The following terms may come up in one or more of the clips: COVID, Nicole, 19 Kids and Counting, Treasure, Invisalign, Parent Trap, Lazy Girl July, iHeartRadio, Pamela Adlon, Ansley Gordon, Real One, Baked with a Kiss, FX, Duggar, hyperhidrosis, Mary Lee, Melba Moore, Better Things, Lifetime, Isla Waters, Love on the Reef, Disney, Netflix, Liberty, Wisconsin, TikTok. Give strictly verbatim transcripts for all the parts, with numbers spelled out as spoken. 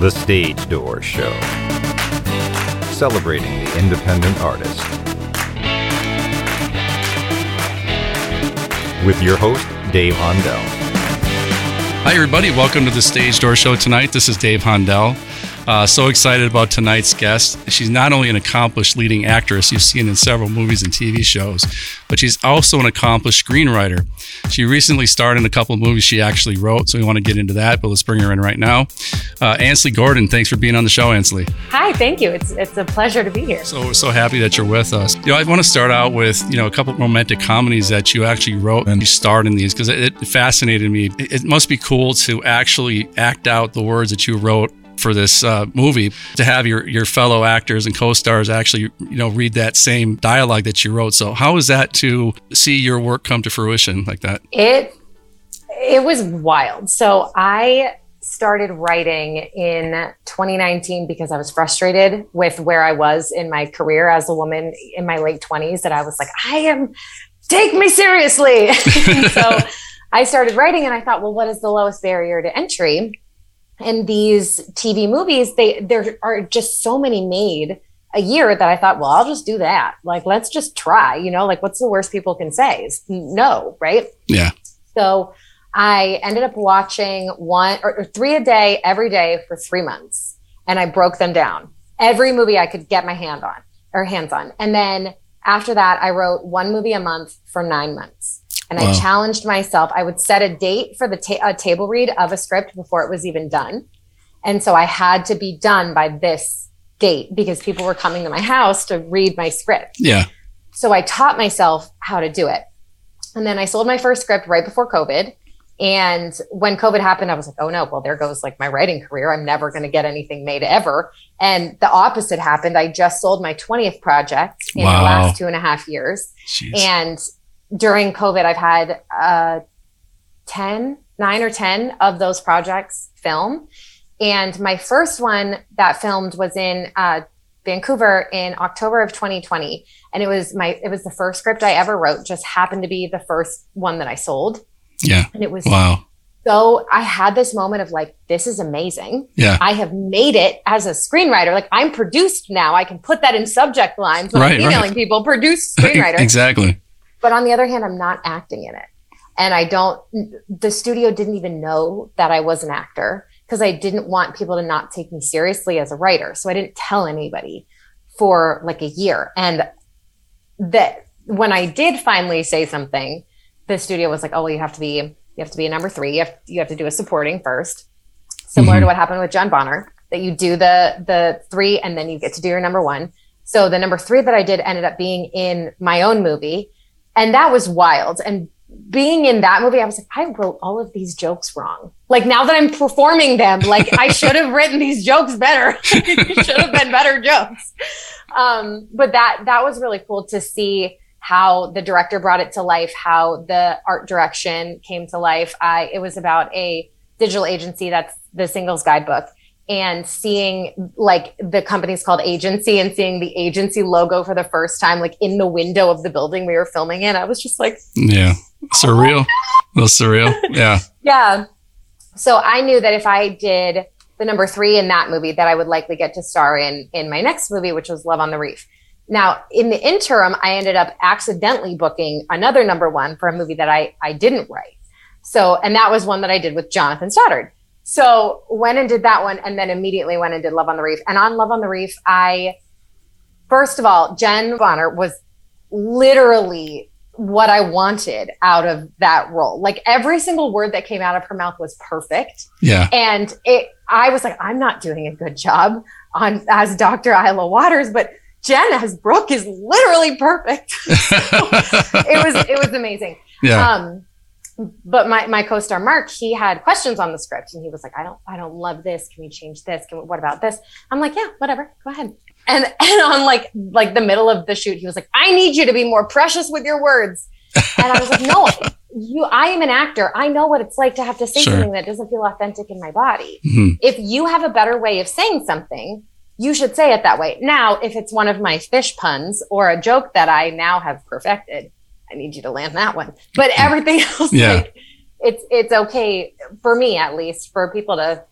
The Stage Door Show, celebrating the independent artist. With your host, Dave Hondell. Hi, everybody. Welcome to The Stage Door Show tonight. This is Dave Hondell. Uh, so excited about tonight's guest. She's not only an accomplished leading actress you've seen in several movies and T V shows, but she's also an accomplished screenwriter. She recently starred in a couple of movies she actually wrote, so we want to get into that, but let's bring her in right now. Uh, Ansley Gordon, thanks for being on the show, Ansley. Hi, thank you. It's it's a pleasure to be here. So we're so happy that you're with us. You know, I want to start out with, you know, a couple of romantic comedies that you actually wrote and you starred in these, because it, it fascinated me. It, it must be cool to actually act out the words that you wrote for this uh, movie, to have your, your fellow actors and co-stars actually, you know, read that same dialogue that you wrote. So how is that to see your work come to fruition like that? It it was wild. So I started writing in twenty nineteen because I was frustrated with where I was in my career as a woman in my late twenties, that I was like, I am, take me seriously. So I started writing and I thought, well, what is the lowest barrier to entry? And these T V movies, they there are just so many made a year that I thought, well, I'll just do that. Like, let's just try, you know, like what's the worst people can say? It's no, right? Yeah. So I ended up watching one or, or three a day, every day for three months. And I broke them down. Every movie I could get my hand on or hands on. And then after that, I wrote one movie a month for nine months. And wow. I challenged myself. I would set a date for the ta- a table read of a script before it was even done. And so I had to be done by this date because people were coming to my house to read my script. Yeah. So I taught myself how to do it. And then I sold my first script right before COVID. And when COVID happened, I was like, oh no, well, there goes like my writing career. I'm never going to get anything made ever. And the opposite happened. I just sold my twentieth project in wow. the last two and a half years. Jeez. And during COVID, I've had uh, ten, nine or ten of those projects film. And my first one that filmed was in uh, Vancouver in October of twenty twenty. And it was my, it was the first script I ever wrote, just happened to be the first one that I sold. Yeah. And it was wow. So I had this moment of like, this is amazing. Yeah. I have made it as a screenwriter. Like I'm produced now. I can put that in subject lines when right, I'm emailing right. people, produced screenwriter. Exactly. But on the other hand, I'm not acting in it. And I don't, the studio didn't even know that I was an actor because I didn't want people to not take me seriously as a writer. So I didn't tell anybody for like a year. And that when I did finally say something, the studio was like, oh, well, you have to be, you have to be a number three. You have, you have to do a supporting first. Similar mm-hmm. to what happened with Jen Bonner, that you do the the three and then you get to do your number one. So the number three that I did ended up being in my own movie. And that was wild. And being in that movie, I was like, I wrote all of these jokes wrong. Like now that I'm performing them, like I should have written these jokes better. It should have been better jokes. Um, but that that was really cool to see how the director brought it to life, how the art direction came to life. I it was about a digital agency, that's The Singles Guidebook. And seeing like the company's called Agency and seeing the agency logo for the first time, like in the window of the building we were filming in, I was just like, yeah, surreal, a little surreal. Yeah. Yeah. So I knew that if I did the number three in that movie, that I would likely get to star in, in my next movie, which was Love on the Reef. Now in the interim, I ended up accidentally booking another number one for a movie that I, I didn't write. So, and that was one that I did with Jonathan Stoddard. So went and did that one and then immediately went and did Love on the Reef. And on Love on the Reef, I, first of all, Jen Bonner was literally what I wanted out of that role. Like every single word that came out of her mouth was perfect. Yeah. And it, I was like, I'm not doing a good job on as Doctor Isla Waters, but Jen as Brooke is literally perfect. So it was, it was amazing. Yeah. Um, But my, my co-star, Mark, he had questions on the script and he was like, I don't, I don't love this. Can we change this? Can we, what about this? I'm like, yeah, whatever. Go ahead. And, and on like, like the middle of the shoot, he was like, I need you to be more precious with your words. And I was like, no, you, I am an actor. I know what it's like to have to say sure. something that doesn't feel authentic in my body. Mm-hmm. If you have a better way of saying something, you should say it that way. Now, if it's one of my fish puns or a joke that I now have perfected, I need you to land that one, but everything else, yeah. like, it's, it's okay for me, at least for people to,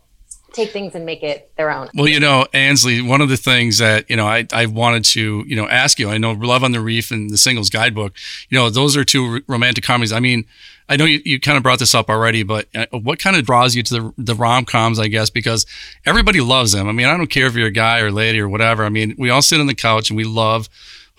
take things and make it their own. Well, you know, Ansley, one of the things that, you know, I, I wanted to, you know, ask you, I know Love on the Reef and The Singles Guidebook, you know, those are two romantic comedies. I mean, I know you, you kind of brought this up already, but what kind of draws you to the, the rom-coms, I guess, because everybody loves them. I mean, I don't care if you're a guy or a lady or whatever. I mean, we all sit on the couch and we love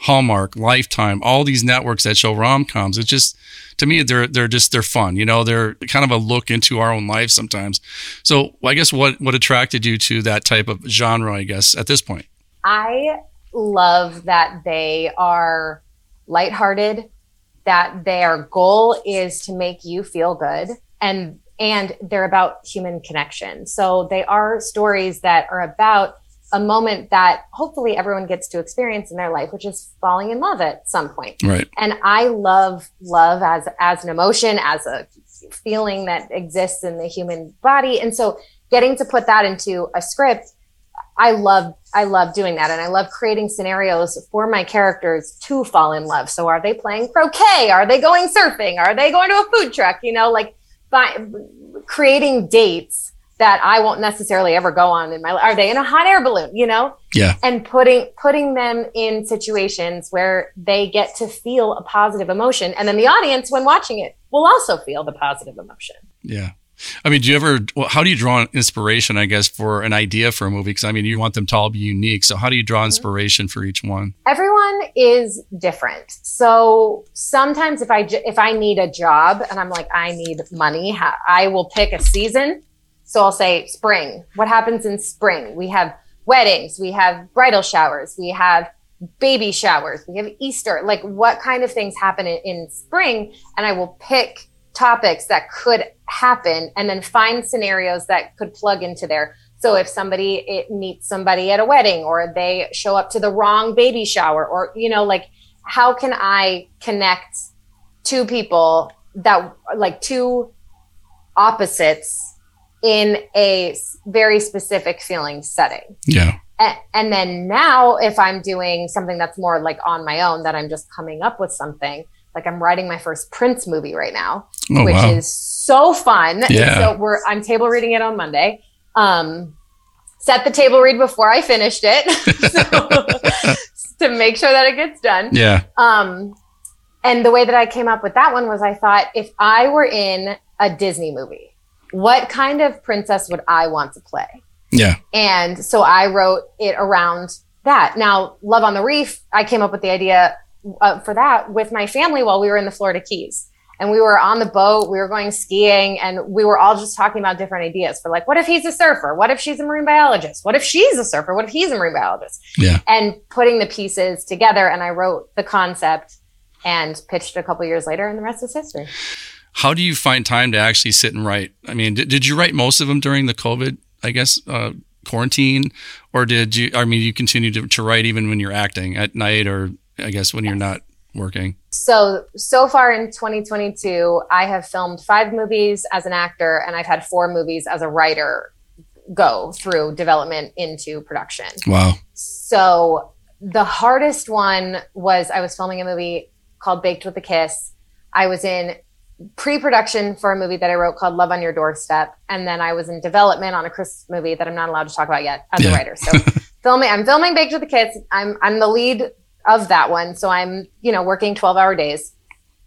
Hallmark, Lifetime, all these networks that show rom-coms. It's just, to me, they're they're just, they're fun. You know, they're kind of a look into our own life sometimes. So I guess what, what attracted you to that type of genre, I guess, at this point? I love that they are lighthearted, that their goal is to make you feel good, and and they're about human connection. So they are stories that are about a moment that hopefully everyone gets to experience in their life, which is falling in love at some point. Right. And I love love as, as an emotion, as a feeling that exists in the human body. And so getting to put that into a script, I love, I love doing that. And I love creating scenarios for my characters to fall in love. So are they playing croquet? Are they going surfing? Are they going to a food truck? You know, like by creating dates that I won't necessarily ever go on in my life. Are they in a hot air balloon, you know? Yeah. And putting putting them in situations where they get to feel a positive emotion. And then the audience, when watching it, will also feel the positive emotion. Yeah. I mean, do you ever, how do you draw inspiration, I guess, for an idea for a movie? Because I mean, you want them to all be unique. So how do you draw inspiration for each one? Everyone is different. So sometimes if I, if I need a job and I'm like, I need money, I will pick a season. So I'll say spring. What happens in spring? We have weddings, we have bridal showers, we have baby showers, we have Easter. Like what kind of things happen in, in spring? And I will pick topics that could happen and then find scenarios that could plug into there. So if somebody it meets somebody at a wedding, or they show up to the wrong baby shower, or, you know, like how can I connect two people that like two opposites in a very specific feeling setting. Yeah. A- and then now if I'm doing something that's more like on my own, that I'm just coming up with something, like I'm writing my first Prince movie right now, oh, which wow. is so fun. Yeah. So we're, I'm table reading it on Monday. Um, set the table read before I finished it so, to make sure that it gets done. Yeah. Um, and the way that I came up with that one was I thought, if I were in a Disney movie, what kind of princess would I want to play? Yeah. And so I wrote it around that. Now, Love on the Reef, I came up with the idea Uh, for that with my family while we were in the Florida Keys, and we were on the boat, we were going skiing, and we were all just talking about different ideas for like, what if he's a surfer? What if she's a marine biologist? What if she's a surfer? What if he's a marine biologist? Yeah. And putting the pieces together, and I wrote the concept and pitched it a couple years later, and the rest is history. How do you find time to actually sit and write? I mean, did, did you write most of them during the COVID, I guess, uh, quarantine, or did you, I mean, you continue to, to write even when you're acting at night, or I guess when yes. you're not working? So, so far in twenty twenty-two, I have filmed five movies as an actor, and I've had four movies as a writer go through development into production. Wow. So the hardest one was I was filming a movie called Baked with a Kiss. I was in pre-production for a movie that I wrote called Love on Your Doorstep. And then I was in development on a Christmas movie that I'm not allowed to talk about yet as yeah. a writer. So filming, I'm filming Baked with a Kiss. I'm, I'm the lead of that one. So I'm, you know, working twelve hour days.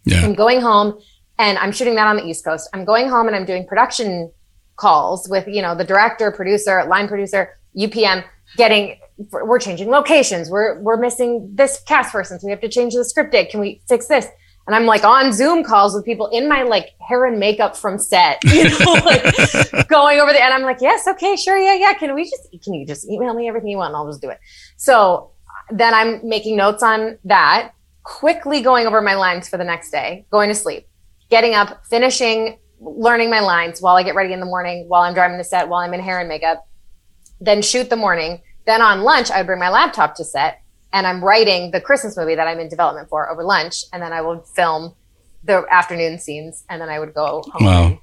Yeah. I'm going home and I'm shooting that on the East Coast. I'm going home and I'm doing production calls with, you know, the director, producer, line producer, U P M, getting, we're changing locations. We're, we're missing this cast person. So we have to change the script date. Can we fix this? And I'm like on Zoom calls with people in my like hair and makeup from set, you know, like going over there. And I'm like, yes, okay, sure. Yeah. Yeah. Can we just, can you just email me everything you want and I'll just do it. So then I'm making notes on that, quickly going over my lines for the next day, going to sleep, getting up, finishing, learning my lines while I get ready in the morning, while I'm driving to set, while I'm in hair and makeup, then shoot the morning. Then on lunch, I bring my laptop to set and I'm writing the Christmas movie that I'm in development for over lunch. And then I will film the afternoon scenes, and then I would go home. Wow.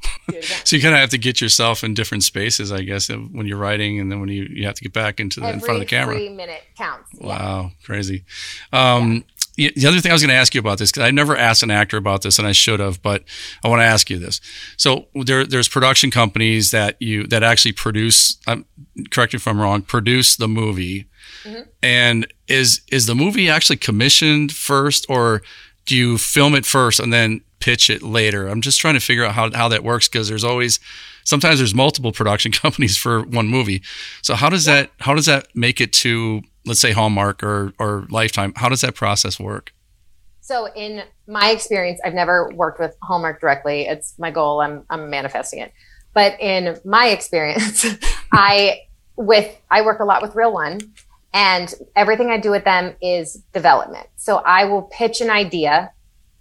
So you kind of have to get yourself in different spaces, I guess, when you're writing, and then when you, you have to get back into the, in front of the camera. Every minute counts. Wow. Yeah. Crazy. Um, yeah. the other thing I was going to ask you about this, because I never asked an actor about this, and I should have, but I want to ask you this. So there, there's production companies that you that actually produce. I'm, correct me if I'm wrong. Produce the movie, mm-hmm. and is is the movie actually commissioned first, or do you film it first and then pitch it later? I'm just trying to figure out how how that works, because there's always sometimes there's multiple production companies for one movie. So how does yeah. that how does that make it to, let's say, Hallmark or, or Lifetime? How does that process work? So in my experience, I've never worked with Hallmark directly. It's my goal. I'm, I'm manifesting it. But in my experience, I, with, I work a lot with Real One, and everything I do with them is development. So I will pitch an idea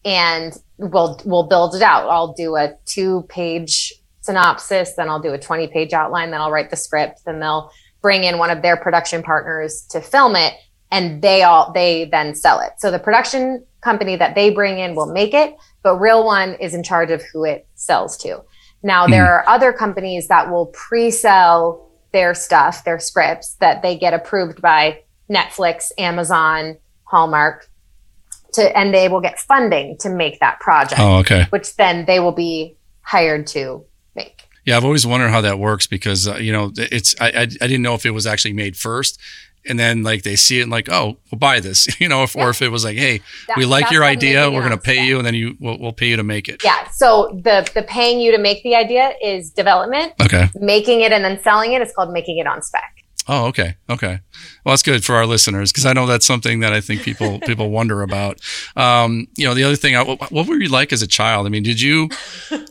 and we'll, we'll build it out. I'll do a two page synopsis. Then I'll do a twenty page outline. Then I'll write the script. Then they'll bring in one of their production partners to film it, and they all they then sell it. So the production company that they bring in will make it, but Real One is in charge of who it sells to. Now, mm. there are other companies that will pre-sell their stuff, their scripts, that they get approved by Netflix, Amazon, Hallmark, to, and they will get funding to make that project, oh, okay. which then they will be hired to make. Yeah, I've always wondered how that works, because, uh, you know, it's I, I I didn't know if it was actually made first, and then like they see it and like, oh, we'll buy this, you know, if, yeah. or if it was like, hey, that, we like your idea, we're going to pay you, and then you we'll, we'll pay you to make it. Yeah. So the the paying you to make the idea is development. Okay. Making it and then selling it is called making it on spec. Oh, okay. Okay. Well, that's good for our listeners, because I know that's something that I think people people wonder about. Um, you know, the other thing, I, what were you like as a child? I mean, did you,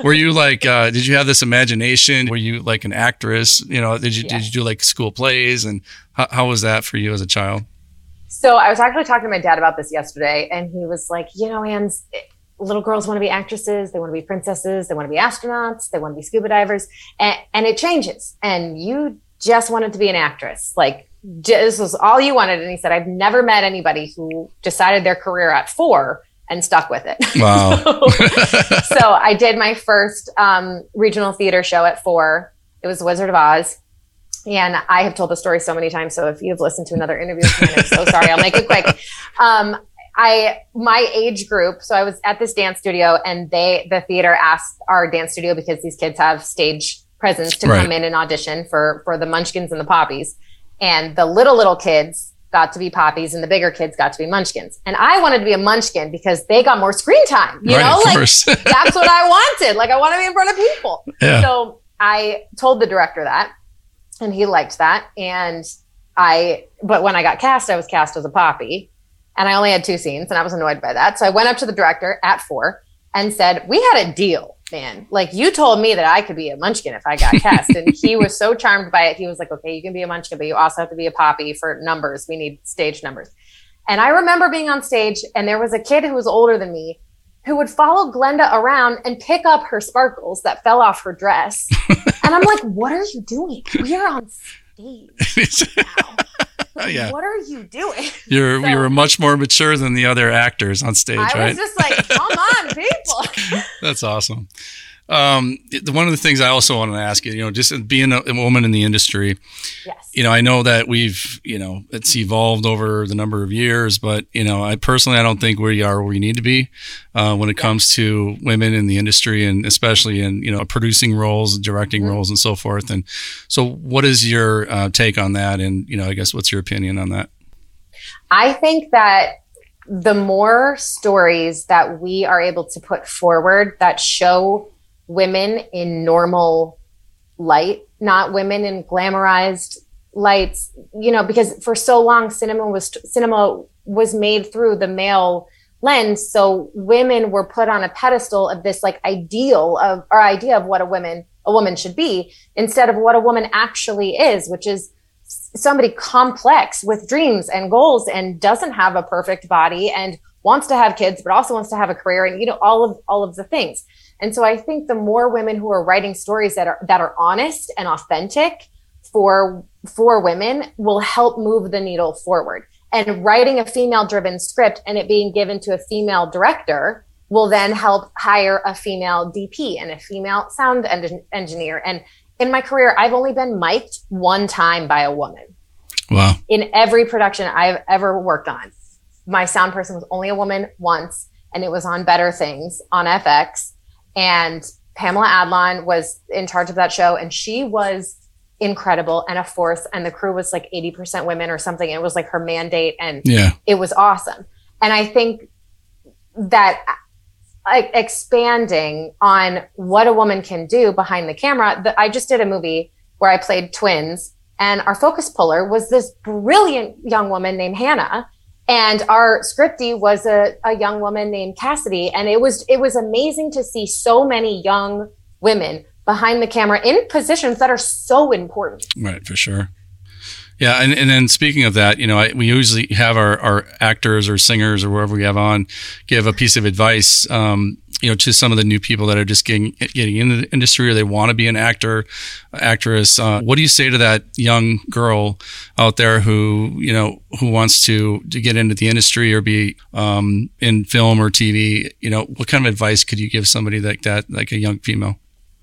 were you like, uh, did you have this imagination? Were you like an actress? You know, did you, yeah. did you do like school plays? And how, how was that for you as a child? So I was actually talking to my dad about this yesterday, and he was like, you know, Anne, little girls want to be actresses. They want to be princesses. They want to be astronauts. They want to be scuba divers. And, and it changes. And you just wanted to be an actress. Like, this was all you wanted. And he said, I've never met anybody who decided their career at four and stuck with it. Wow. so, so I did my first um, regional theater show at four. It was Wizard of Oz. And I have told the story so many times. So if you've listened to another interview with me, I'm so sorry. I'll make it quick. Um, I, my age group. So I was at this dance studio, and they, the theater asked our dance studio, because these kids have stage presence, to right. come in and audition for for the Munchkins and the Poppies, and the little little kids got to be Poppies and the bigger kids got to be Munchkins, and I wanted to be a Munchkin because they got more screen time, you right, know like that's what I wanted. Like, I want to be in front of people. yeah. So I told the director that, and he liked that, and I but when I got cast, I was cast as a Poppy, and I only had two scenes, and I was annoyed by that. So I went up to the director at four and said, we had a deal, man. Like, you told me that I could be a Munchkin if I got cast. And he was so charmed by it. He was like, okay, you can be a Munchkin, but you also have to be a Poppy for numbers. We need stage numbers. And I remember being on stage, and there was a kid who was older than me who would follow Glenda around and pick up her sparkles that fell off her dress. And I'm like, what are you doing? We are on stage now. Like, yeah. What are you doing? You're so, you were much more mature than the other actors on stage, I right? I was just like, come on, people. That's awesome. Um, one of the things I also want to ask you, you know, just being a, a woman in the industry, yes. you know, I know that we've, you know, it's evolved over the number of years, but, you know, I personally, I don't think we are where you need to be uh, when it yeah. comes to women in the industry, and especially in, you know, producing roles, directing mm-hmm. roles and so forth. And so what is your uh, take on that? And, you know, I guess what's your opinion on that? I think that the more stories that we are able to put forward that show women in normal light, not women in glamorized lights, you know, because for so long cinema was cinema was made through the male lens. So women were put on a pedestal of this like ideal of or idea of what a woman, a woman should be, instead of what a woman actually is, which is somebody complex with dreams and goals and doesn't have a perfect body and wants to have kids, but also wants to have a career and, you know, all of all of the things. And so I think the more women who are writing stories that are that are honest and authentic for for women will help move the needle forward. And writing a female-driven script and it being given to a female director will then help hire a female D P and a female sound en- engineer. And in my career, I've only been mic'd one time by a woman. Wow. In every production I've ever worked on. my sound person was only a woman once, and it was on Better Things on F X. And Pamela Adlon was in charge of that show, and she was incredible and a force. And the crew was like eighty percent women or something. It was like her mandate, and yeah. it was awesome. And I think that like expanding on what a woman can do behind the camera, the, I just did a movie where I played twins, and our focus puller was this brilliant young woman named Hannah, and our scriptie was a, a young woman named Cassidy. And it was, it was amazing to see so many young women behind the camera in positions that are so important. Right, for sure. Yeah. And, and then speaking of that, you know, I, we usually have our, our actors or singers or whoever we have on give a piece of advice, um, you know, to some of the new people that are just getting getting into the industry, or they want to be an actor, actress. Uh, what do you say to that young girl out there who, you know, who wants to, to get into the industry or be um, in film or T V? You know, what kind of advice could you give somebody like that, like a young female?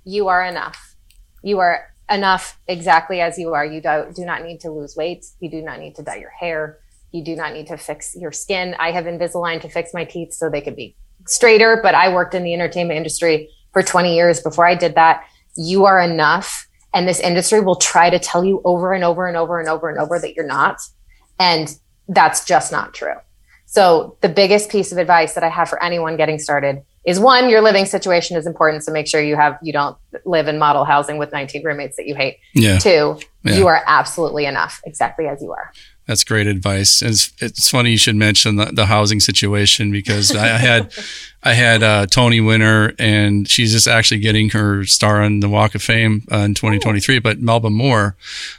You are enough. You are enough exactly as you are. You do, do not need to lose weight. You do not need to dye your hair. You do not need to fix your skin. I have Invisalign to fix my teeth so they could be straighter, but I worked in the entertainment industry for twenty years before I did that. You are enough. And this industry will try to tell you over and over and over and over and over that you're not. And that's just not true. So the biggest piece of advice that I have for anyone getting started is, one, your living situation is important. So make sure you have, you don't live in model housing with nineteen roommates that you hate. Yeah. Two, yeah. you are absolutely enough exactly as you are. That's great advice. It's, it's funny you should mention the, the housing situation, because I had I had uh, Tony Winner, and she's just actually getting her star on the Walk of Fame uh, in twenty twenty-three. But Melba Moore,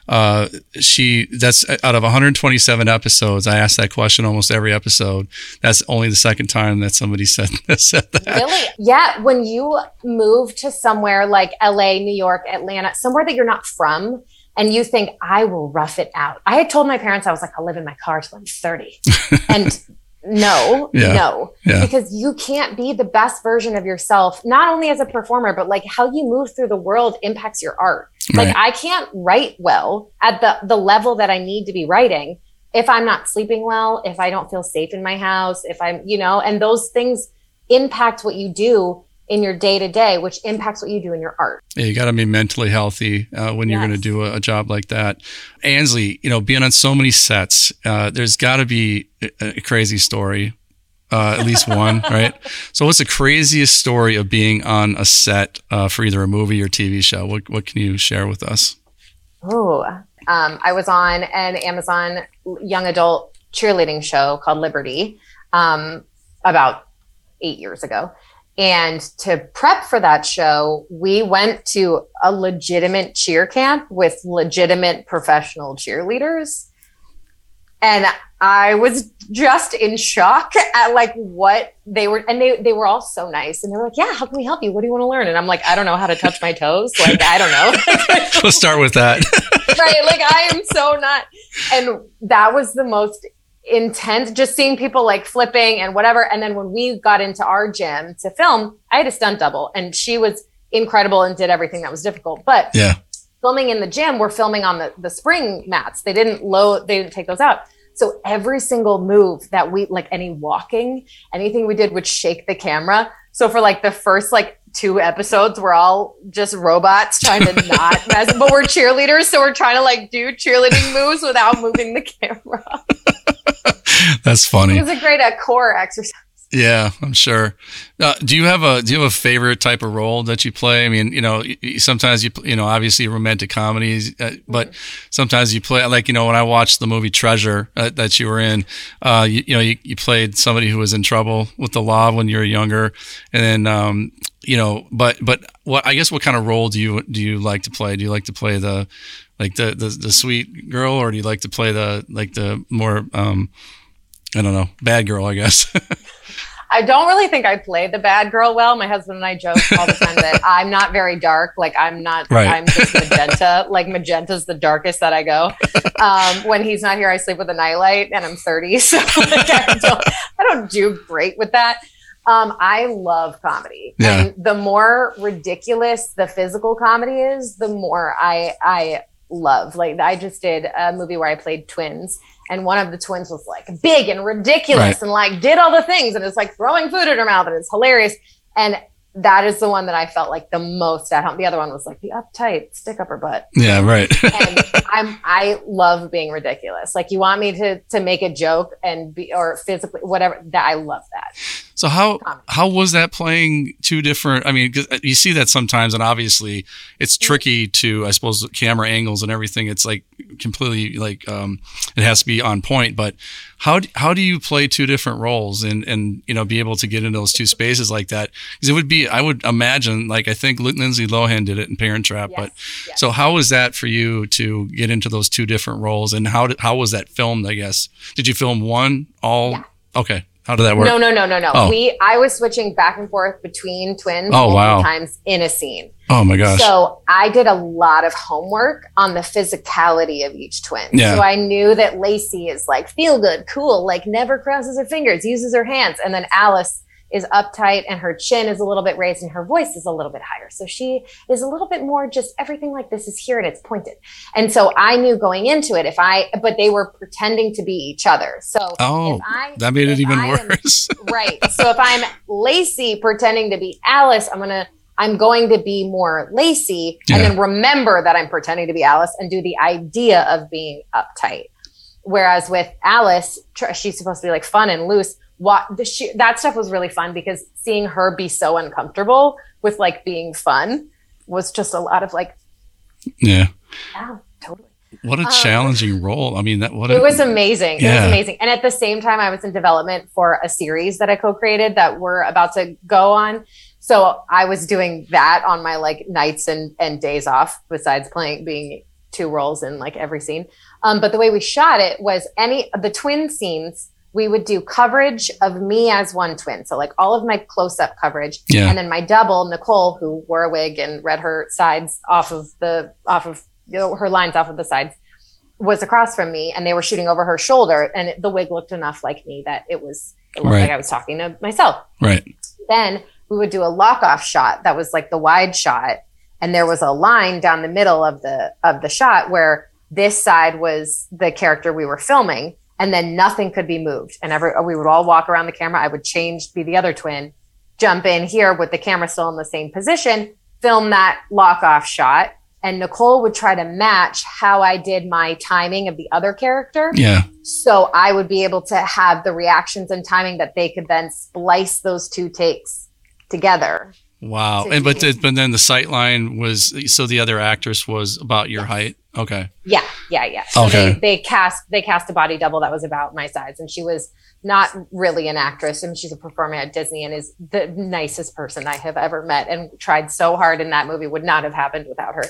uh, she that's out of one hundred twenty-seven episodes. I asked that question almost every episode. That's only the second time that somebody said, said that. Really? Yeah. When you move to somewhere like L A, New York, Atlanta, somewhere that you're not from, and you think, I will rough it out. I had told my parents, I was like, I'll live in my car till I'm thirty. And no, yeah. no, yeah. because you can't be the best version of yourself, not only as a performer, but like how you move through the world impacts your art. Right. Like I can't write well at the, the level that I need to be writing if I'm not sleeping well, if I don't feel safe in my house, if I'm, you know, and those things impact what you do in your day to day, which impacts what you do in your art. Yeah, you got to be mentally healthy uh, when yes. you're going to do a, a job like that. Ansley, you know, being on so many sets, uh, there's got to be a, a crazy story, uh, at least one, right? So, what's the craziest story of being on a set uh, for either a movie or T V show? What What can you share with us? Oh, um, I was on an Amazon young adult cheerleading show called Liberty um, about eight years ago. And to prep for that show, we went to a legitimate cheer camp with legitimate professional cheerleaders. And I was just in shock at like what they were, and they, they were all so nice. And they were like, yeah, how can we help you? What do you want to learn? And I'm like, I don't know how to touch my toes. Like, I don't know. Let's start with that. Right. Like I am so not. And that was the most intense, just seeing people like flipping and whatever. And then when we got into our gym to film, I had a stunt double, and she was incredible and did everything that was difficult. But yeah, filming in the gym, we're filming on the, the spring mats. They didn't load, they didn't take those out. So every single move that we, like any walking, anything we did would shake the camera. So for like the first like two episodes, we're all just robots trying to not mess, but we're cheerleaders. So we're trying to like do cheerleading moves without moving the camera. That's funny. It was a great uh, core exercise. Yeah, I'm sure. Uh, do you have a do you have a favorite type of role that you play? I mean, you know, sometimes you you know, obviously romantic comedies, uh, but mm-hmm. sometimes you play like, you know, when I watched the movie Treasure uh, that you were in, uh, you, you know, you, you played somebody who was in trouble with the law when you were younger, and then um, you know, but but what I guess what kind of role do you do you like to play? Do you like to play the like the the, the sweet girl, or do you like to play the like the more um, I don't know, bad girl, I guess. I don't really think I play the bad girl well. My husband and I joke all the time that I'm not very dark. Like I'm not, right. I'm just magenta. Like magenta's the darkest that I go. Um, when he's not here, I sleep with a nightlight, and I'm thirty. So like, I, don't, I don't do great with that. Um, I love comedy. Yeah. And the more ridiculous the physical comedy is, the more I, I love. Like I just did a movie where I played twins, and one of the twins was like big and ridiculous, right, and like did all the things, and it's like throwing food at her mouth, and it's hilarious. And that is the one that I felt like the most at home. The other one was like the uptight stick up her butt. Yeah, right. And I'm I love being ridiculous. Like you want me to to make a joke and be, or physically whatever. That I love that. So how Comedy. how was that playing two different? I mean, 'cause you see that sometimes, and obviously it's tricky to, I suppose, camera angles and everything. It's like completely like um, it has to be on point. But how do, how do you play two different roles and and you know be able to get into those two spaces like that? Because it would be, I would imagine, like I think Lindsay Lohan did it in Parent Trap, yes, but yes. So how was that for you to get into those two different roles, and how did, how was that filmed, I guess? Did you film one all? Yeah. Okay. How did that work? No, no, no, no, no. Oh. We, I was switching back and forth between twins oh, multiple wow. times in a scene. Oh my gosh. So I did a lot of homework on the physicality of each twin. Yeah. So I knew that Lacey is like feel good, cool, like never crosses her fingers, uses her hands. And then Alice is uptight and her chin is a little bit raised and her voice is a little bit higher. So she is a little bit more just everything like this is here and it's pointed. And so I knew going into it if I, but they were pretending to be each other. So oh, if I, that made it even I worse. Am, right. So if I'm Lacey pretending to be Alice, I'm going to, I'm going to be more Lacey and yeah. then remember that I'm pretending to be Alice and do the idea of being uptight. Whereas with Alice, she's supposed to be like fun and loose. What the she, that stuff was really fun because seeing her be so uncomfortable with like being fun was just a lot of like, yeah, yeah, totally. What a um, challenging role. I mean, that what it a, was amazing. Yeah. It was amazing. And at the same time, I was in development for a series that I co-created that we're about to go on. So I was doing that on my like nights and, and days off besides playing, being two roles in like every scene. Um, but the way we shot it was any of the twin scenes, we would do coverage of me as one twin. So like all of my close-up coverage. Yeah. And then my double, Nicole, who wore a wig and read her sides off of the, off of you know, her lines off of the sides, was across from me and they were shooting over her shoulder. And it, the wig looked enough like me that it was, it looked right. like I was talking to myself. Right. Then we would do a lock-off shot that was like the wide shot. And there was a line down the middle of the of the shot where this side was the character we were filming. And then nothing could be moved. And every, we would all walk around the camera. I would change, be the other twin, jump in here with the camera still in the same position, film that lock-off shot. And Nicole would try to match how I did my timing of the other character. Yeah. So I would be able to have the reactions and timing that they could then splice those two takes together. Wow. And but, the, but then the sight line was, so the other actress was about your yes. height. Okay. Yeah. Yeah. Yeah. So okay. They, they cast, they cast a body double that was about my size, and she was not really an actress. I mean, she's a performer at Disney and is the nicest person I have ever met and tried so hard in that movie. Would not have happened without her.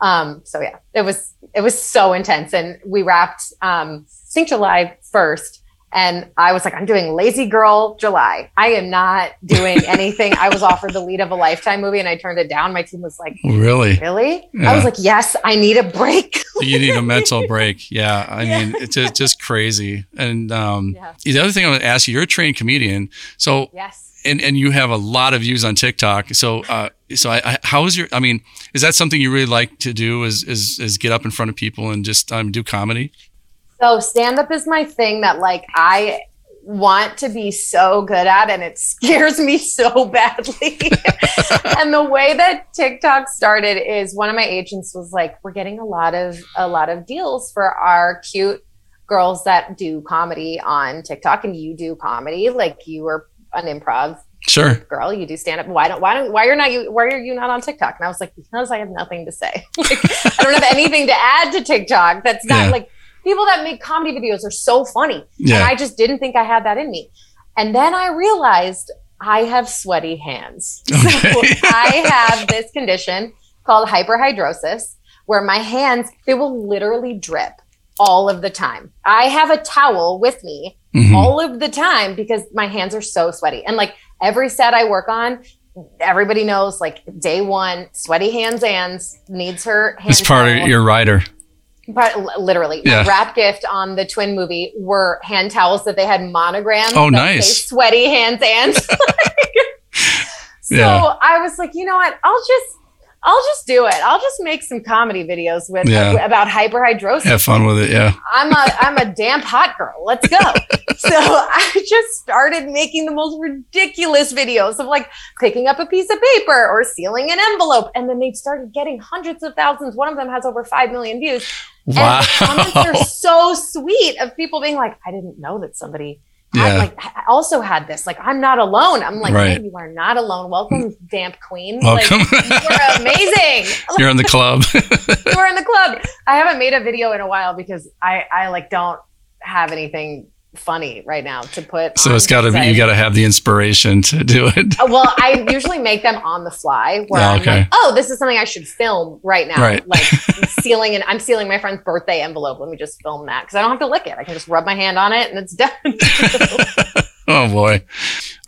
Um, so yeah, it was, it was so intense. And we wrapped, um, Sing July first. And I was like, I'm doing Lazy Girl July. I am not doing anything. I was offered the lead of a Lifetime movie and I turned it down. My team was like, really? Really? Yeah. I was like, yes, I need a break. You need a mental break. Yeah. I yeah. mean, it's just crazy. And um, yeah. the other thing I want to ask you, you're a trained comedian. So, yes. and, and you have a lot of views on TikTok. So, uh, so I, I, how is your, I mean, is that something you really like to do is, is, is get up in front of people and just um, do comedy? So stand-up is my thing that like I want to be so good at, and it scares me so badly. And the way that TikTok started is one of my agents was like, we're getting a lot of a lot of deals for our cute girls that do comedy on TikTok, and you do comedy, like you are an improv sure girl, you do stand up. Why don't why don't why you're not you why are you not on TikTok? And I was like, because I have nothing to say. Like I don't have anything to add to TikTok. That's not yeah. like people that make comedy videos are so funny. Yeah. And I just didn't think I had that in me. And then I realized I have sweaty hands. Okay. So I have this condition called hyperhidrosis where my hands, they will literally drip all of the time. I have a towel with me mm-hmm. all of the time because my hands are so sweaty. And like every set I work on, everybody knows like day one, sweaty hands, hands needs her hands. It's part of your rider. But literally, yeah. my wrap gift on the twin movie were hand towels that they had monogrammed. Oh, nice. Sweaty hands and. So yeah. I was like, you know what? I'll just, I'll just do it. I'll just make some comedy videos with yeah. about hyperhidrosis. Have fun with it. Yeah. I'm a, I'm a damp hot girl. Let's go. So I just started making the most ridiculous videos of like picking up a piece of paper or sealing an envelope. And then they started getting hundreds of thousands. One of them has over five million views. Wow. And the comments are so sweet of people being like, I didn't know that somebody yeah. had, like, also had this. Like, I'm not alone. I'm like, right. You are not alone. Welcome, damp queen. Welcome. Like, you're amazing. You're in the club. You're in the club. I haven't made a video in a while because I, I like don't have anything funny right now to put. So it's got to be, you got to have the inspiration to do it. Well, I usually make them on the fly where oh, I'm okay. like, oh, this is something I should film right now. Right. Like sealing and I'm sealing my friend's birthday envelope. Let me just film that because I don't have to lick it. I can just rub my hand on it and it's done. Oh boy.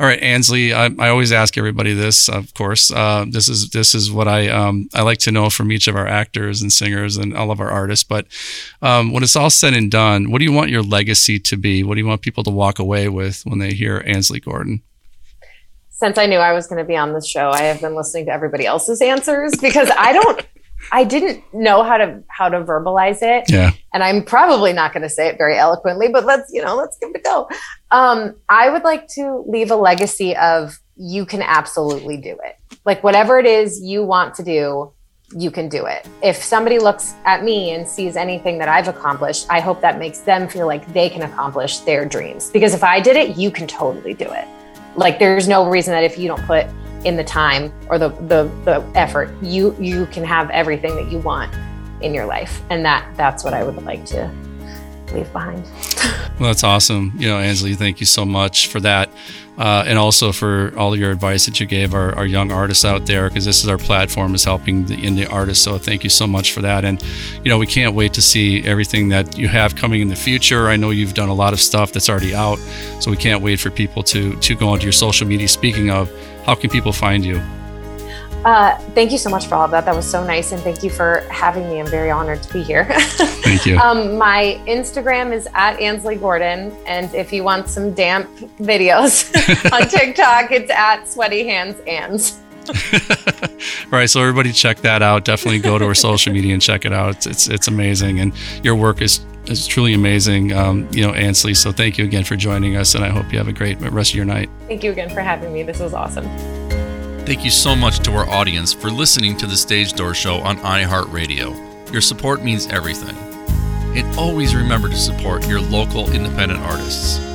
All right, Ansley, I, I always ask everybody this, of course. Uh, this is this is what I um, I like to know from each of our actors and singers and all of our artists. But um, when it's all said and done, what do you want your legacy to be? What do you want people to walk away with when they hear Ansley Gordon? Since I knew I was going to be on this show, I have been listening to everybody else's answers because I don't I didn't know how to how to verbalize it. Yeah. And I'm probably not going to say it very eloquently, but let's, you know, let's give it a go. Um, I would like to leave a legacy of you can absolutely do it. Like whatever it is you want to do, you can do it. If somebody looks at me and sees anything that I've accomplished, I hope that makes them feel like they can accomplish their dreams. Because if I did it, you can totally do it. Like there's no reason that if you don't put in the time or the, the the effort, you you can have everything that you want in your life. And that that's what I would like to leave behind. Well, that's awesome. You know, Ansley, thank you so much for that. Uh, and also for all your advice that you gave our, our young artists out there, because this is our platform is helping the indie artists. So thank you so much for that. And, you know, we can't wait to see everything that you have coming in the future. I know you've done a lot of stuff that's already out, so we can't wait for people to, to go onto your social media. Speaking of, how can people find you? Uh, thank you so much for all of that. That was so nice. And thank you for having me. I'm very honored to be here. Thank you. Um, my Instagram is at Ansley Gordon. And if you want some damp videos on TikTok, it's at Sweaty Hands Ans. All right. So everybody check that out. Definitely go to our social media and check it out. It's, it's, it's amazing. And your work is, is truly amazing. Um, you know, Ansley, so thank you again for joining us. And I hope you have a great rest of your night. Thank you again for having me. This was awesome. Thank you so much to our audience for listening to The Stage Door Show on iHeartRadio. Your support means everything. And always remember to support your local independent artists.